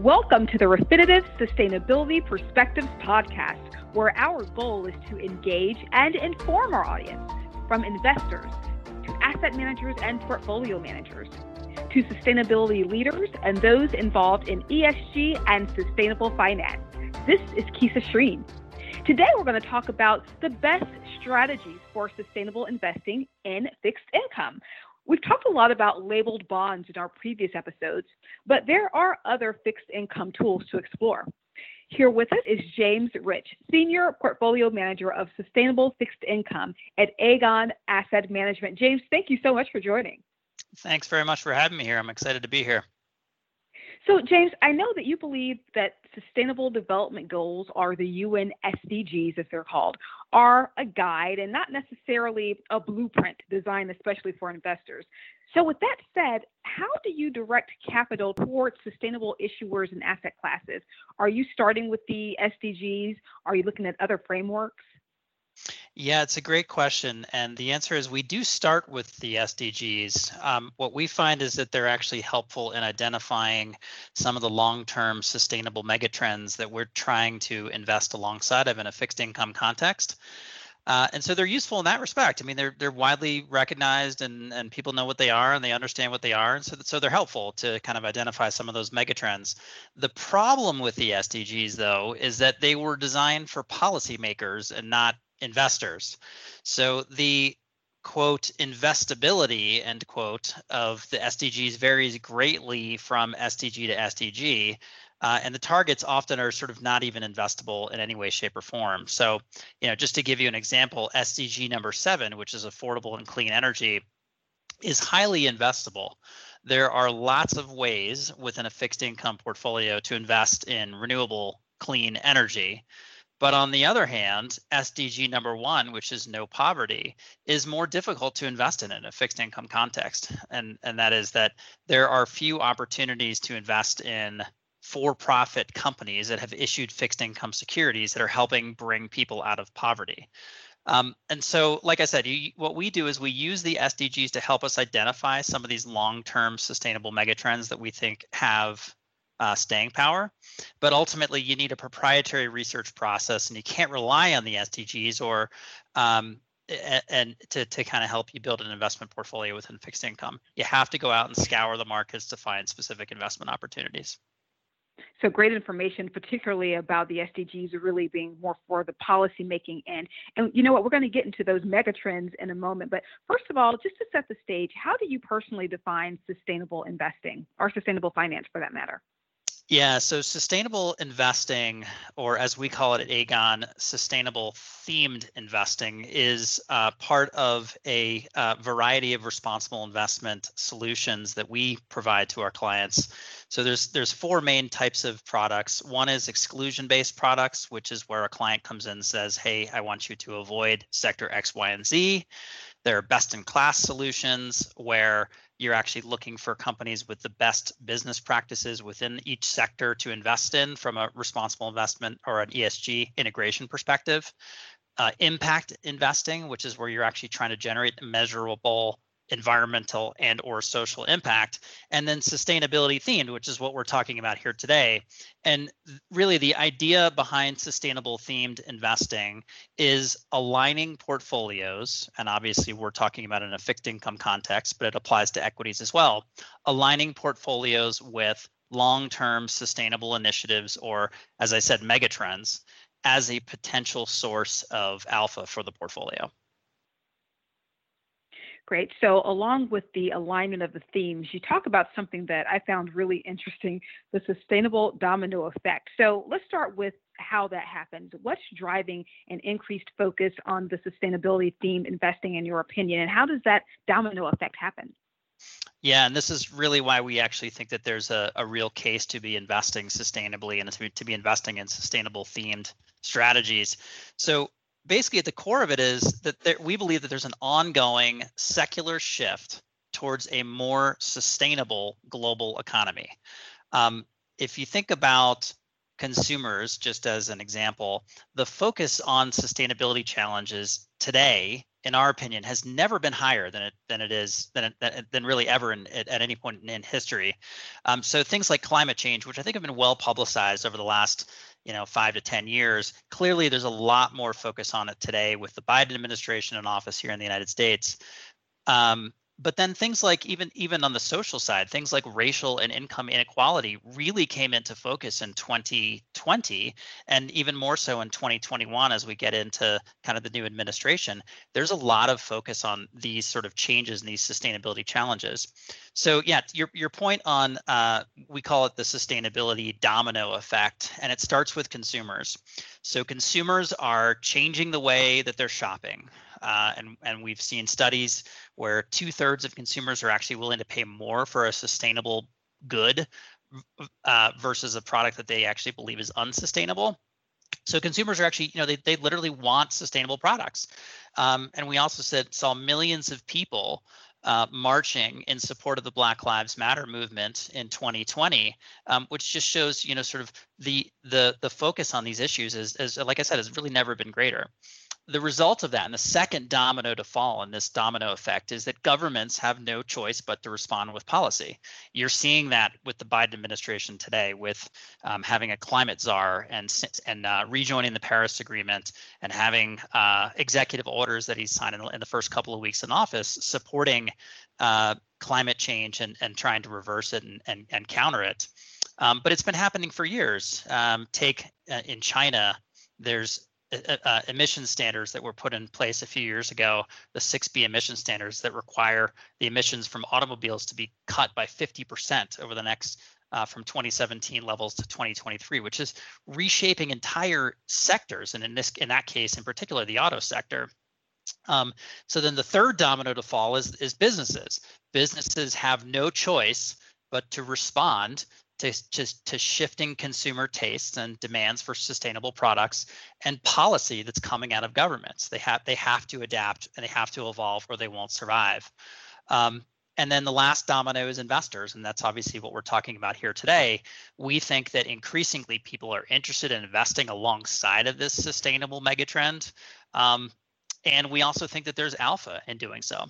Welcome to the Refinitiv Sustainability Perspectives podcast, where our goal is to engage and inform our audience, from investors to asset managers and portfolio managers, to sustainability leaders and those involved in ESG and sustainable finance. This is Kisa Shreen. Today, we're going to talk about the best strategies for sustainable investing in fixed income. We've talked a lot about labeled bonds in our previous episodes, but there are other fixed income tools to explore. Here with us is James Rich, Senior Portfolio Manager of Sustainable Fixed Income at Aegon Asset Management. James, thank you so much for joining. Thanks very much for having me here. I'm excited to be here. So, James, I know that you believe that Sustainable Development Goals, or the UN SDGs as they're called, are a guide and not necessarily a blueprint designed especially for investors. So with that said, how do you direct capital towards sustainable issuers and asset classes? Are you starting with the SDGs? Are you looking at other frameworks? Yeah, it's a great question. And the answer is we do start with the SDGs. What we find is that they're actually helpful in identifying some of the long-term sustainable megatrends that we're trying to invest alongside of in a fixed income context. And so they're useful in that respect. I mean, they're widely recognized and people know what they are and they understand what they are. And so they're helpful to kind of identify some of those megatrends. The problem with the SDGs, though, is that they were designed for policymakers and not investors. So the quote investability end quote of the SDGs varies greatly from SDG to SDG, and the targets often are sort of not even investable in any way, shape, or form. So, you know, just to give you an example, SDG number 7, which is affordable and clean energy, is highly investable. There are lots of ways within a fixed income portfolio to invest in renewable clean energy. But on the other hand, SDG number 1, which is no poverty, is more difficult to invest in a fixed income context. And that is that there are few opportunities to invest in for-profit companies that have issued fixed income securities that are helping bring people out of poverty. And so, like I said, what we do is we use the SDGs to help us identify some of these long-term sustainable megatrends that we think have staying power, but ultimately you need a proprietary research process, and you can't rely on the SDGs or and to kind of help you build an investment portfolio within fixed income. You have to go out and scour the markets to find specific investment opportunities. So great information, particularly about the SDGs really being more for the policymaking end. And you know what, we're going to get into those megatrends in a moment. But first of all, just to set the stage, how do you personally define sustainable investing, or sustainable finance for that matter? Yeah, so sustainable investing, or as we call it at Aegon, sustainable themed investing, is part of a variety of responsible investment solutions that we provide to our clients. So there's four main types of products. One is exclusion-based products, which is where a client comes in and says, hey, I want you to avoid sector X, Y, and Z. There are best-in-class solutions where you're actually looking for companies with the best business practices within each sector to invest in from a responsible investment or an ESG integration perspective. Impact investing, which is where you're actually trying to generate measurable environmental and or social impact, and then sustainability themed, which is what we're talking about here today. And really the idea behind sustainable themed investing is aligning portfolios, and obviously we're talking about in a fixed income context, but it applies to equities as well, aligning portfolios with long-term sustainable initiatives, or as I said, megatrends, as a potential source of alpha for the portfolio. Great. So along with the alignment of the themes, you talk about something that I found really interesting, the sustainable domino effect. So let's start with how that happens. What's driving an increased focus on the sustainability theme investing, in your opinion, and how does that domino effect happen? Yeah, and this is really why we actually think that there's a real case to be investing sustainably and to be investing in sustainable themed strategies. So basically, at the core of it is that we believe that there's an ongoing secular shift towards a more sustainable global economy. If you think about consumers, just as an example, the focus on sustainability challenges today in our opinion, has never been higher than really ever at any point in history. So things like climate change, which I think have been well publicized over the last 5 to 10 years, clearly there's a lot more focus on it today with the Biden administration in office here in the United States. But then things like even on the social side, things like racial and income inequality really came into focus in 2020 and even more so in 2021 as we get into kind of the new administration. There's a lot of focus on these sort of changes and these sustainability challenges. So yeah, your point on we call it the sustainability domino effect, and it starts with consumers. So consumers are changing the way that they're shopping. And we've seen studies where 2/3 of consumers are actually willing to pay more for a sustainable good versus a product that they actually believe is unsustainable. So consumers are actually, they literally want sustainable products. And we also saw millions of people marching in support of the Black Lives Matter movement in 2020, which just shows, sort of the focus on these issues is, like I said, has really never been greater. The result of that, and the second domino to fall in this domino effect, is that governments have no choice but to respond with policy. You're seeing that with the Biden administration today, with having a climate czar and rejoining the Paris Agreement, and having executive orders that he's signed in the first couple of weeks in office supporting climate change and trying to reverse it and counter it. But it's been happening for years. Take in China, there's emission standards that were put in place a few years ago, the 6B emission standards that require the emissions from automobiles to be cut by 50% over the next from 2017 levels to 2023, which is reshaping entire sectors. And in that case, in particular, the auto sector. So then the third domino to fall is businesses. Businesses have no choice but to respond to shifting consumer tastes and demands for sustainable products and policy that's coming out of governments. They have to adapt and they have to evolve or they won't survive. And then the last domino is investors, and that's obviously what we're talking about here today. We think that increasingly people are interested in investing alongside of this sustainable megatrend, and we also think that there's alpha in doing so.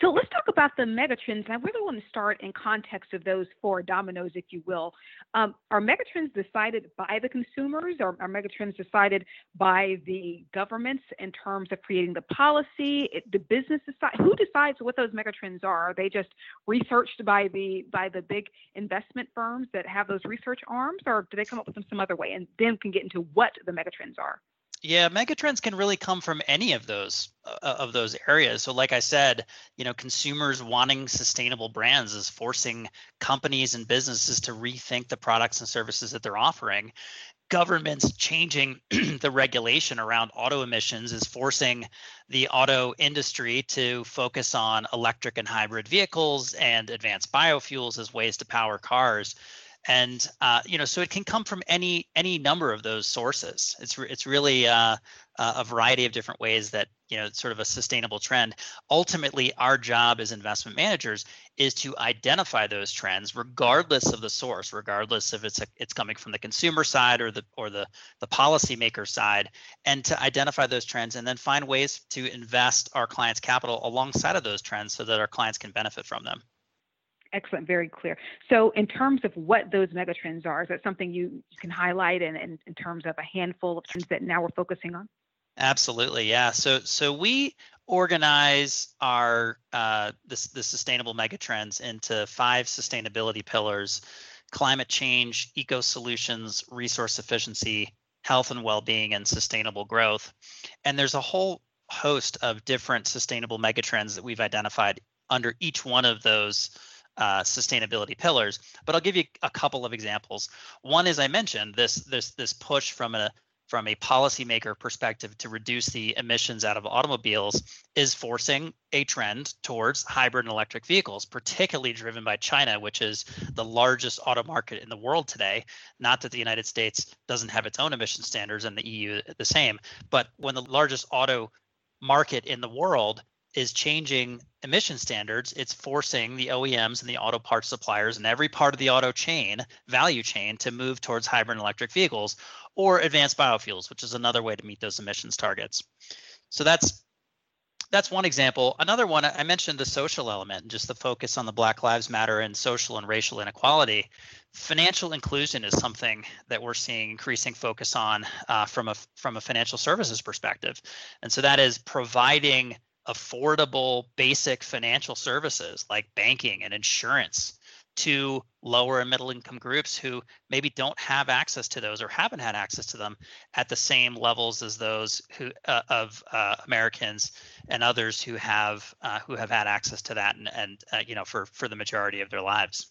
So let's talk about the megatrends. And I really want to start in context of those four dominoes, if you will. Are megatrends decided by the consumers, or are megatrends decided by the governments in terms of creating the policy? The business decide who decides what those megatrends are? Are they just researched by the big investment firms that have those research arms, or do they come up with them some other way? And then we can get into what the megatrends are. Yeah, megatrends can really come from any of those areas. So like I said, consumers wanting sustainable brands is forcing companies and businesses to rethink the products and services that they're offering. Governments changing the regulation around auto emissions is forcing the auto industry to focus on electric and hybrid vehicles and advanced biofuels as ways to power cars. And so it can come from any number of those sources. It's really a variety of different ways that sort of a sustainable trend. Ultimately, our job as investment managers is to identify those trends, regardless of the source, regardless if it's coming from the consumer side or the policymaker side, and to identify those trends and then find ways to invest our clients' capital alongside of those trends so that our clients can benefit from them. Excellent. Very clear. So in terms of what those megatrends are, is that something you can highlight in terms of a handful of trends that now we're focusing on? Absolutely. Yeah. So we organize our the sustainable megatrends into 5 sustainability pillars: climate change, eco solutions, resource efficiency, health and well-being, and sustainable growth. And there's a whole host of different sustainable megatrends that we've identified under each one of those sustainability pillars, but I'll give you a couple of examples. One is, I mentioned this push from a policymaker perspective to reduce the emissions out of automobiles is forcing a trend towards hybrid and electric vehicles, particularly driven by China, which is the largest auto market in the world today. Not that the United States doesn't have its own emission standards and the EU the same, but when the largest auto market in the world is changing emission standards, it's forcing the OEMs and the auto parts suppliers and every part of the auto value chain to move towards hybrid and electric vehicles or advanced biofuels, which is another way to meet those emissions targets. So that's one example. Another one, I mentioned the social element, just the focus on the Black Lives Matter and social and racial inequality. Financial inclusion is something that we're seeing increasing focus on from a financial services perspective. And so that is providing affordable, basic financial services like banking and insurance to lower and middle income groups who maybe don't have access to those or haven't had access to them at the same levels as those who of Americans and others who have had access to that and for the majority of their lives.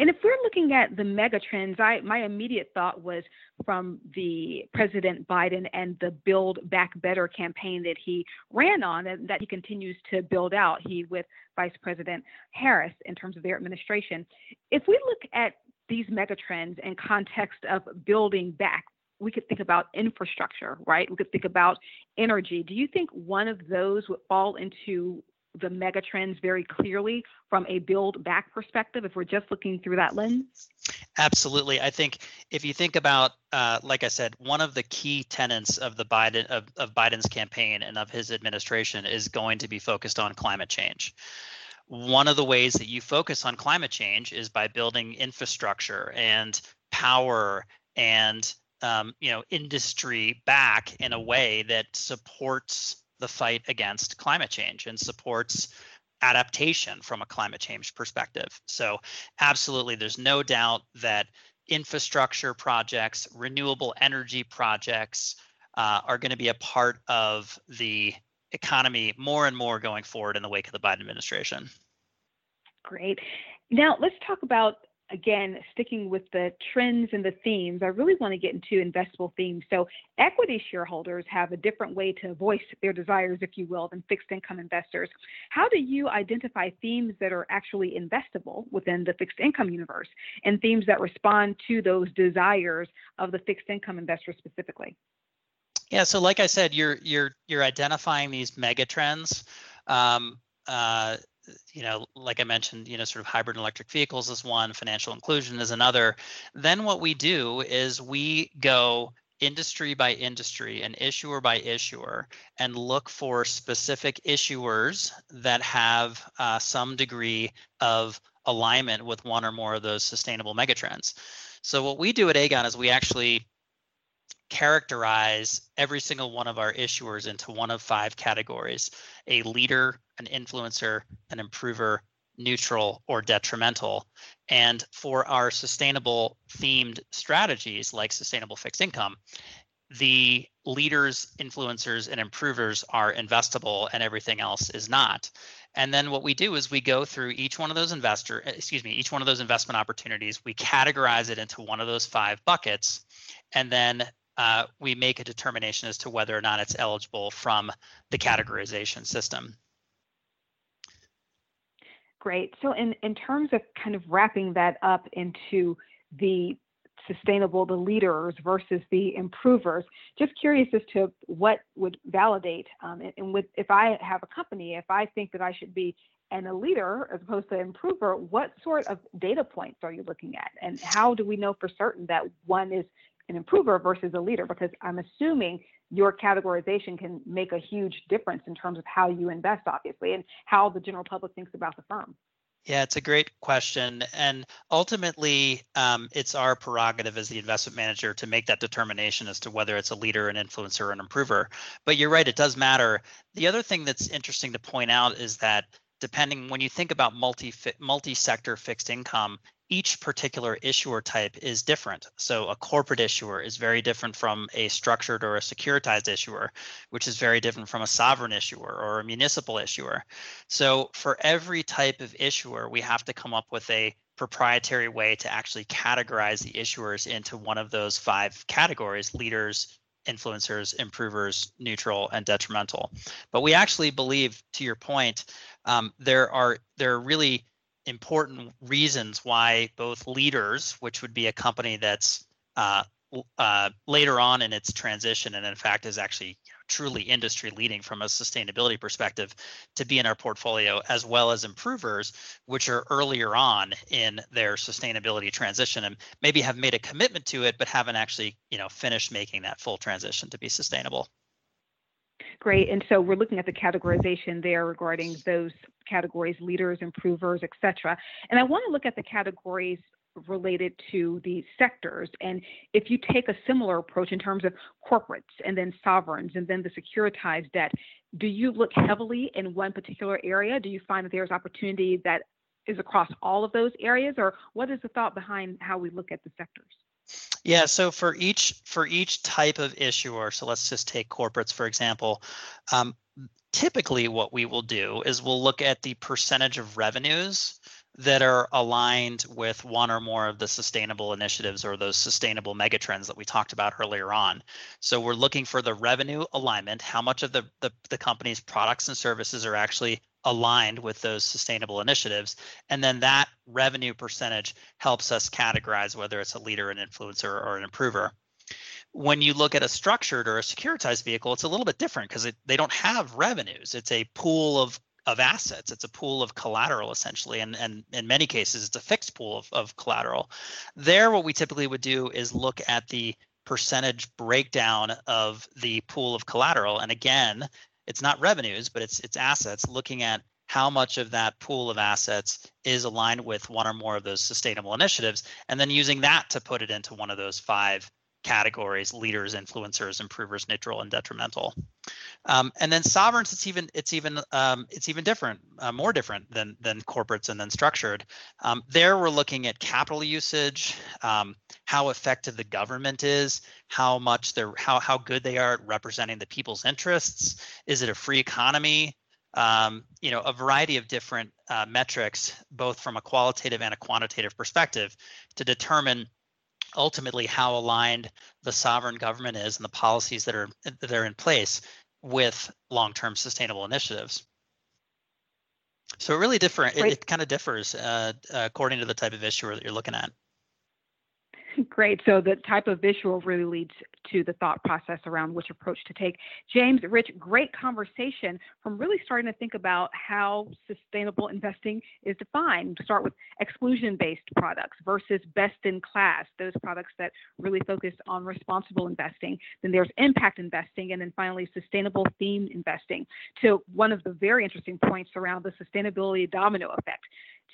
And if we're looking at the mega trends, my immediate thought was from the President Biden and the Build Back Better campaign that he ran on and that he continues to build out, he with Vice President Harris, in terms of their administration. If we look at these mega trends in context of building back, we could think about infrastructure, right? We could think about energy. Do you think one of those would fall into the mega trends very clearly from a build back perspective, if we're just looking through that lens? Absolutely. I think if you think about, like I said, one of the key tenets of Biden's campaign and of his administration is going to be focused on climate change. One of the ways that you focus on climate change is by building infrastructure and power and industry back in a way that supports the fight against climate change and supports adaptation from a climate change perspective. So absolutely, there's no doubt that infrastructure projects, renewable energy projects are going to be a part of the economy more and more going forward in the wake of the Biden administration. Great. Now let's talk about, again, sticking with the trends and the themes, I really want to get into investable themes. So equity shareholders have a different way to voice their desires, if you will, than fixed income investors. How do you identify themes that are actually investable within the fixed income universe and themes that respond to those desires of the fixed income investor specifically? Yeah, so like I said, you're identifying these mega trends. Like I mentioned, sort of hybrid and electric vehicles is one, financial inclusion is another. Then what we do is we go industry by industry and issuer by issuer and look for specific issuers that have some degree of alignment with one or more of those sustainable megatrends. So what we do at Aegon is we actually characterize every single one of our issuers into one of five categories: a leader, an influencer, an improver, neutral, or detrimental. And for our sustainable themed strategies like sustainable fixed income, the leaders, influencers, and improvers are investable and everything else is not. And then what we do is we go through each one of those investment opportunities, we categorize it into one of those five buckets, and then we make a determination as to whether or not it's eligible from the categorization system. Great. So in terms of kind of wrapping that up into the sustainable, the leaders versus the improvers, just curious as to what would validate if I have a company, if I think that I should be a leader as opposed to improver, what sort of data points are you looking at? And how do we know for certain that one is an improver versus a leader? Because I'm assuming your categorization can make a huge difference in terms of how you invest, obviously, and how the general public thinks about the firm. Yeah, it's a great question. And ultimately, it's our prerogative as the investment manager to make that determination as to whether it's a leader, an influencer, or an improver. But you're right, it does matter. The other thing that's interesting to point out is that depending, when you think about multi-sector fixed income, each particular issuer type is different. So a corporate issuer is very different from a structured or a securitized issuer, which is very different from a sovereign issuer or a municipal issuer. So for every type of issuer, we have to come up with a proprietary way to actually categorize the issuers into one of those five categories: leaders, influencers, improvers, neutral, and detrimental. But we actually believe, to your point, there are really important reasons why both leaders, which would be a company that's later on in its transition and in fact is actually truly industry leading from a sustainability perspective, to be in our portfolio, as well as improvers, which are earlier on in their sustainability transition and maybe have made a commitment to it but haven't actually finished making that full transition to be sustainable. Great. And so we're looking at the categorization there regarding those categories, leaders, improvers, et cetera. And I want to look at the categories related to the sectors. And if you take a similar approach in terms of corporates and then sovereigns and then the securitized debt, do you look heavily in one particular area? Do you find that there's opportunity that is across all of those areas? Or what is the thought behind how we look at the sectors? Yeah, so for each type of issuer, so let's just take corporates, for example, typically what we will do is we'll look at the percentage of revenues that are aligned with one or more of the sustainable initiatives or those sustainable megatrends that we talked about earlier on. So we're looking for the revenue alignment, how much of the company's products and services are actually aligned with those sustainable initiatives. And then that revenue percentage helps us categorize whether it's a leader, an influencer, or an improver. When you look at a structured or a securitized vehicle, it's a little bit different because they don't have revenues. It's a pool of assets. It's a pool of collateral, essentially. And in many cases, it's a fixed pool of collateral. There, what we typically would do is look at the percentage breakdown of the pool of collateral. And again, it's not revenues, but it's assets, looking at how much of that pool of assets is aligned with one or more of those sustainable initiatives, and then using that to put it into one of those five categories: leaders, influencers, improvers, neutral, and detrimental. And then sovereigns, it's even different, more different than corporates and then structured. There we're looking at capital usage, how effective the government is, how much how good they are at representing the people's interests. Is it a free economy? A variety of different metrics, both from a qualitative and a quantitative perspective, to determine ultimately how aligned the sovereign government is and the policies that are in place with long-term sustainable initiatives. So it really different. It kind of differs according to the type of issuer that you're looking at. Great. So the type of visual really leads to the thought process around which approach to take. James, Rich, great conversation from really starting to think about how sustainable investing is defined. Start with exclusion-based products versus best-in-class, those products that really focus on responsible investing. Then there's impact investing, and then finally sustainable themed investing. So one of the very interesting points around the sustainability domino effect.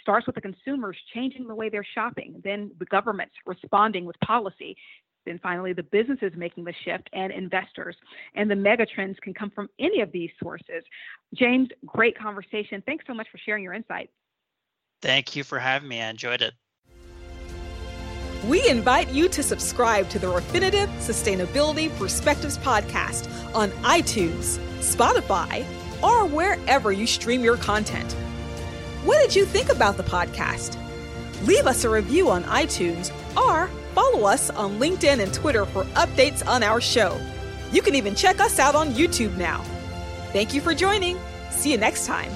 Starts with the consumers changing the way they're shopping, then the governments responding with policy, then finally the businesses making the shift and investors. And the megatrends can come from any of these sources. James, great conversation. Thanks so much for sharing your insight. Thank you for having me. I enjoyed it. We invite you to subscribe to the Refinitiv Sustainability Perspectives podcast on iTunes, Spotify, or wherever you stream your content. What did you think about the podcast? Leave us a review on iTunes or follow us on LinkedIn and Twitter for updates on our show. You can even check us out on YouTube now. Thank you for joining. See you next time.